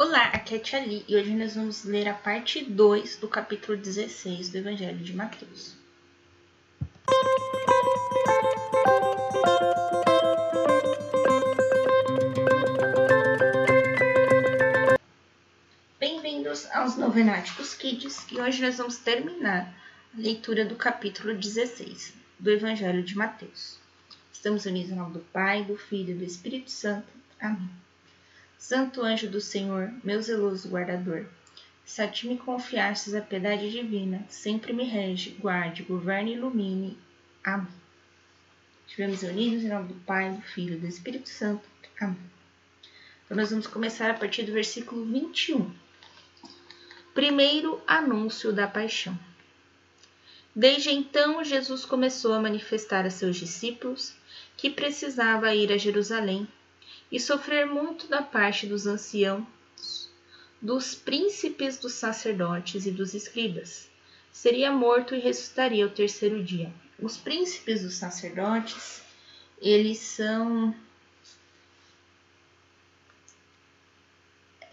Olá, aqui é a Tia Lee e hoje nós vamos ler a parte 2 do capítulo 16 do Evangelho de Mateus. Bem-vindos aos Novenáticos Kids e hoje nós vamos terminar a leitura do capítulo 16 do Evangelho de Mateus. Estamos unidos em nome do Pai, do Filho e do Espírito Santo. Amém. Santo anjo do Senhor, meu zeloso guardador, se a ti me confiastes a piedade divina, sempre me rege, guarde, governe e ilumine. Amém. Estivemos unidos em nome do Pai, do Filho e do Espírito Santo. Amém. Então, nós vamos começar a partir do versículo 21. Primeiro anúncio da paixão. Desde então, Jesus começou a manifestar a seus discípulos que precisava ir a Jerusalém e sofrer muito da parte dos anciãos, dos príncipes, dos sacerdotes e dos escribas. Seria morto e ressuscitaria ao terceiro dia. Os príncipes, os sacerdotes, eles são...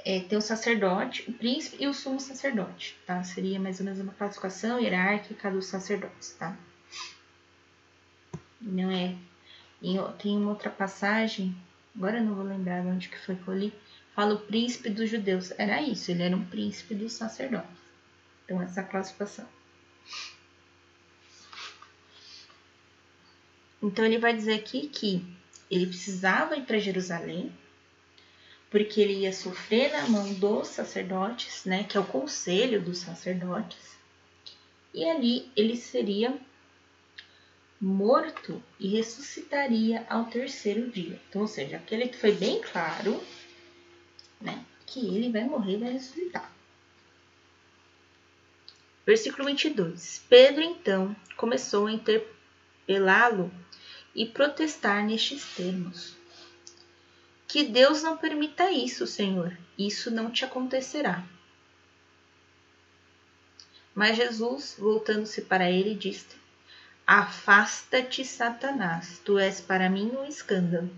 tem o sacerdote, o príncipe e o sumo sacerdote, tá? Seria mais ou menos uma classificação hierárquica dos sacerdotes, tá? Não é... Tem uma outra passagem... Agora eu não vou lembrar de onde que foi que eu li. Fala o príncipe dos judeus. Era isso, ele era um príncipe dos sacerdotes. Então, essa classificação. Então, ele vai dizer aqui que ele precisava ir para Jerusalém, porque ele ia sofrer na mão dos sacerdotes, né? Que é o conselho dos sacerdotes. E ali ele seria morto e ressuscitaria ao terceiro dia. Então, ou seja, aquele que foi bem claro, né, que ele vai morrer e vai ressuscitar. Versículo 22. Pedro, então, começou a interpelá-lo e protestar nestes termos. Que Deus não permita isso, Senhor. Isso não te acontecerá. Mas Jesus, voltando-se para ele, disse: Afasta-te, Satanás, tu és para mim um escândalo.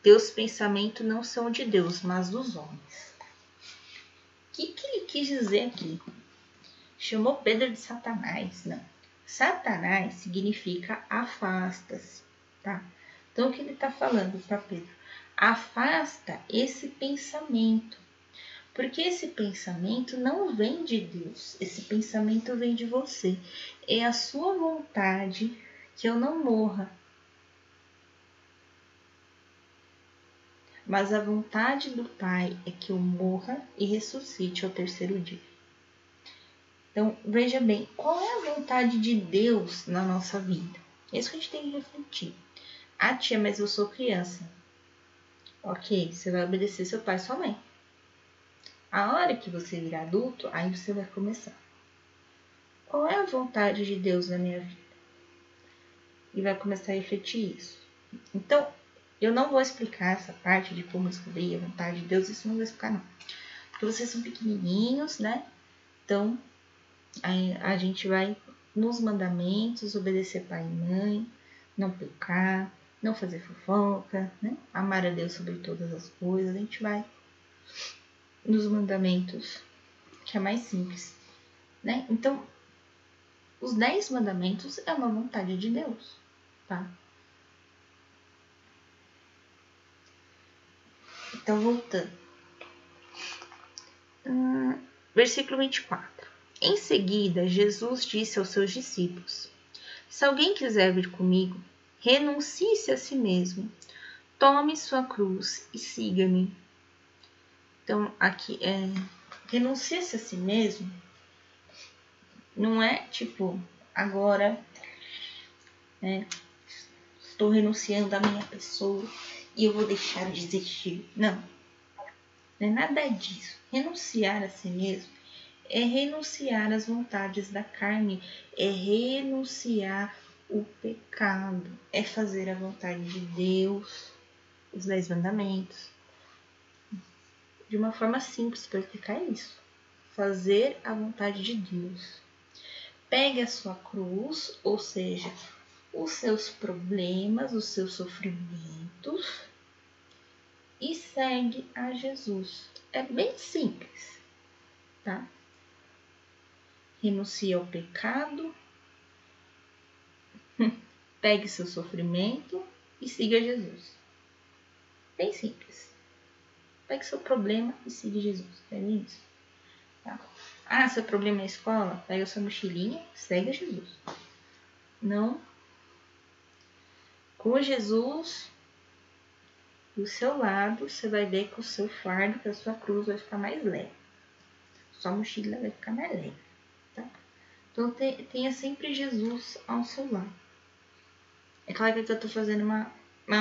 Teus pensamentos não são de Deus, mas dos homens. O que ele quis dizer aqui? Chamou Pedro de Satanás? Não. Satanás significa afasta-se, tá? Então, o que ele está falando para Pedro? Afasta esse pensamento. Porque esse pensamento não vem de Deus, esse pensamento vem de você. É a sua vontade que eu não morra. Mas a vontade do Pai é que eu morra e ressuscite ao terceiro dia. Então, veja bem, qual é a vontade de Deus na nossa vida? É isso que a gente tem que refletir. Ah, tia, mas eu sou criança. Ok, você vai obedecer seu pai e sua mãe. A hora que você virar adulto, aí você vai começar. Qual é a vontade de Deus na minha vida? E vai começar a refletir isso. Então, eu não vou explicar essa parte de como descobrir a vontade de Deus, isso não vou explicar não. Porque vocês são pequenininhos, né? Então, a gente vai nos mandamentos, obedecer pai e mãe, não pecar, não fazer fofoca, né? Amar a Deus sobre todas as coisas, a gente vai... nos mandamentos, que é mais simples, né? Então, os 10 mandamentos é uma vontade de Deus, tá? Então, voltando. Versículo 24. Em seguida, Jesus disse aos seus discípulos: Se alguém quiser vir comigo, renuncie-se a si mesmo, tome sua cruz e siga-me. Então, aqui, renuncia-se a si mesmo, não é tipo, agora, né, estou renunciando à minha pessoa e eu vou deixar de existir. Não, não é nada disso. Renunciar a si mesmo é renunciar às vontades da carne, é renunciar o pecado, é fazer a vontade de Deus, os 10 mandamentos. De uma forma simples para explicar isso. Fazer a vontade de Deus. Pegue a sua cruz, ou seja, os seus problemas, os seus sofrimentos, e segue a Jesus. é bem simples, tá? Renuncie ao pecado, pegue seu sofrimento e siga Jesus. Bem simples. Pegue seu problema e siga Jesus, é isso? Tá? Ah, seu problema é a escola? Pega sua mochilinha, segue Jesus. Não. Com Jesus do seu lado, você vai ver que o seu fardo, que a sua cruz vai ficar mais leve. Sua mochila vai ficar mais leve, tá? Então, tenha sempre Jesus ao seu lado. É claro que eu tô fazendo uma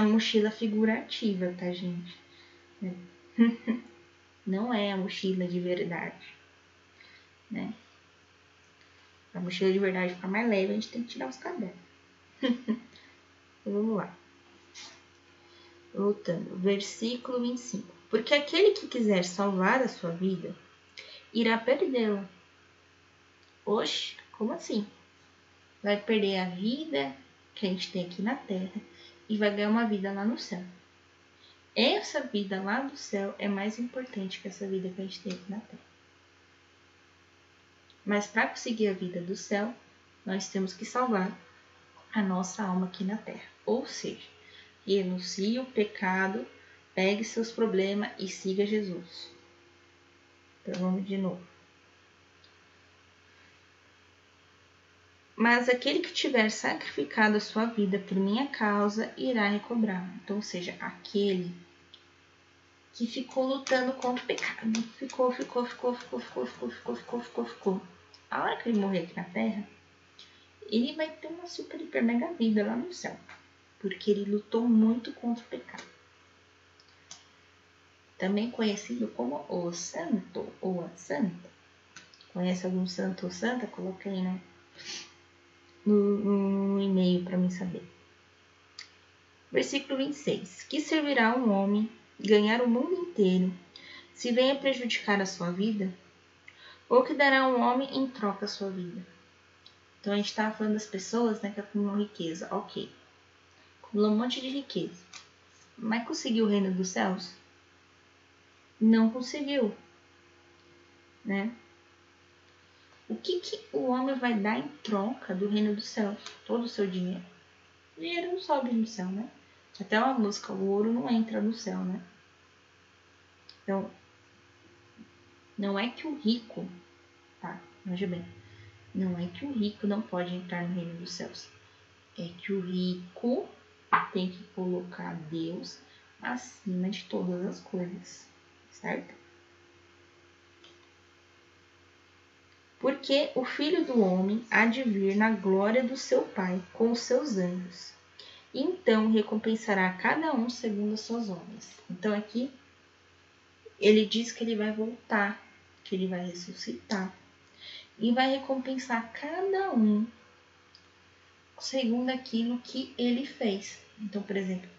mochila figurativa, tá, gente? Né? Não é a mochila de verdade, né? A mochila de verdade ficar mais leve, a gente tem que tirar os cadernos. Então, vamos lá. Voltando, versículo 25. Porque aquele que quiser salvar a sua vida, irá perdê-la. Oxe, como assim? Vai perder a vida que a gente tem aqui na terra e vai ganhar uma vida lá no céu. Essa vida lá do céu é mais importante que essa vida que a gente tem aqui na terra. Mas para conseguir a vida do céu, nós temos que salvar a nossa alma aqui na terra. Ou seja, renuncie o pecado, pegue seus problemas e siga Jesus. Então, vamos de novo. Mas aquele que tiver sacrificado a sua vida por minha causa, irá recobrá-la. Então, ou seja, aquele que ficou lutando contra o pecado. Ficou. A hora que ele morrer aqui na terra, ele vai ter uma super, hiper, mega vida lá no céu. Porque ele lutou muito contra o pecado. Também conhecido como o santo ou a santa. Conhece algum santo ou santa? Coloca aí, né? No e-mail para mim saber. Versículo 26. Que servirá um homem ganhar o mundo inteiro se venha prejudicar a sua vida? Ou que dará um homem em troca a sua vida? Então a gente estava falando das pessoas, né, que acumulam riqueza. Ok. Acumulou um monte de riqueza. Mas conseguiu o reino dos céus? Não conseguiu, né? O que que o homem vai dar em troca do reino dos céus? Todo o seu dinheiro. O dinheiro não sobe no céu, né? Até uma música, o ouro não entra no céu, né? Então, não é que o rico, tá? Veja bem, não é que o rico não pode entrar no reino dos céus. É que o rico tem que colocar Deus acima de todas as coisas, certo? Porque o Filho do Homem há de vir na glória do seu Pai com os seus anjos. Então recompensará a cada um segundo as suas obras. Então aqui ele diz que ele vai voltar, que ele vai ressuscitar. E vai recompensar cada um segundo aquilo que ele fez. Então, por exemplo,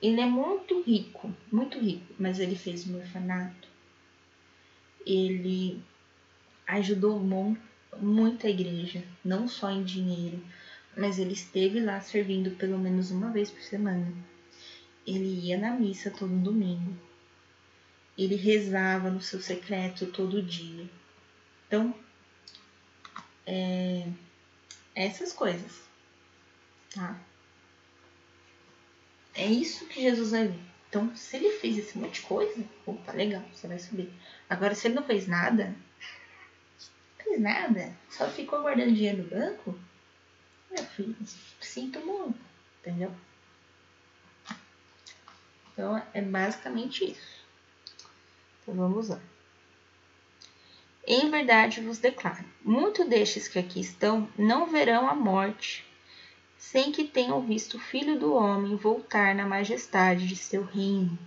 ele é muito rico, mas ele fez um orfanato. Ele ajudou muita igreja, não só em dinheiro, mas ele esteve lá servindo pelo menos uma vez por semana. Ele ia na missa todo domingo. Ele rezava no seu secreto todo dia. Então, essas coisas, tá? É isso que Jesus vai ver. Então, se ele fez esse monte de coisa, opa, legal, você vai subir. Agora, se ele não fez nada, só ficou guardando dinheiro no banco, meu filho, sinto muito, entendeu? Então, é basicamente isso. Então, vamos lá. Em verdade vos declaro, muitos destes que aqui estão não verão a morte, sem que tenham visto o Filho do Homem voltar na majestade de seu reino.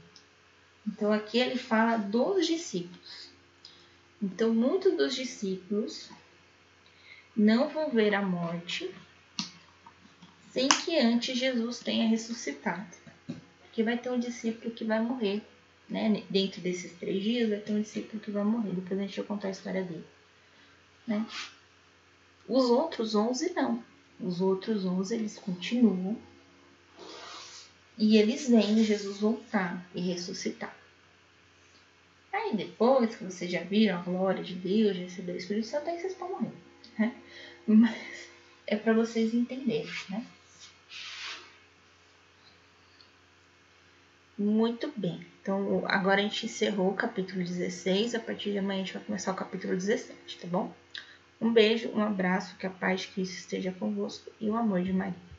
Então, aqui ele fala dos discípulos. Então, muitos dos discípulos não vão ver a morte sem que antes Jesus tenha ressuscitado. Porque vai ter um discípulo que vai morrer, né? Dentro desses 3 dias vai ter um discípulo que vai morrer. Depois a gente vai contar a história dele, né? Os outros 11 não. Os outros 11, eles continuam e eles veem Jesus voltar e ressuscitar. Aí depois que vocês já viram a glória de Deus, já receberam o Espírito Santo, aí vocês estão morrendo, né? Mas é para vocês entenderem, né? Muito bem. Então, agora a gente encerrou o capítulo 16. A partir de amanhã a gente vai começar o capítulo 17, tá bom? Um beijo, um abraço, que a paz de Cristo esteja convosco e o amor de Maria.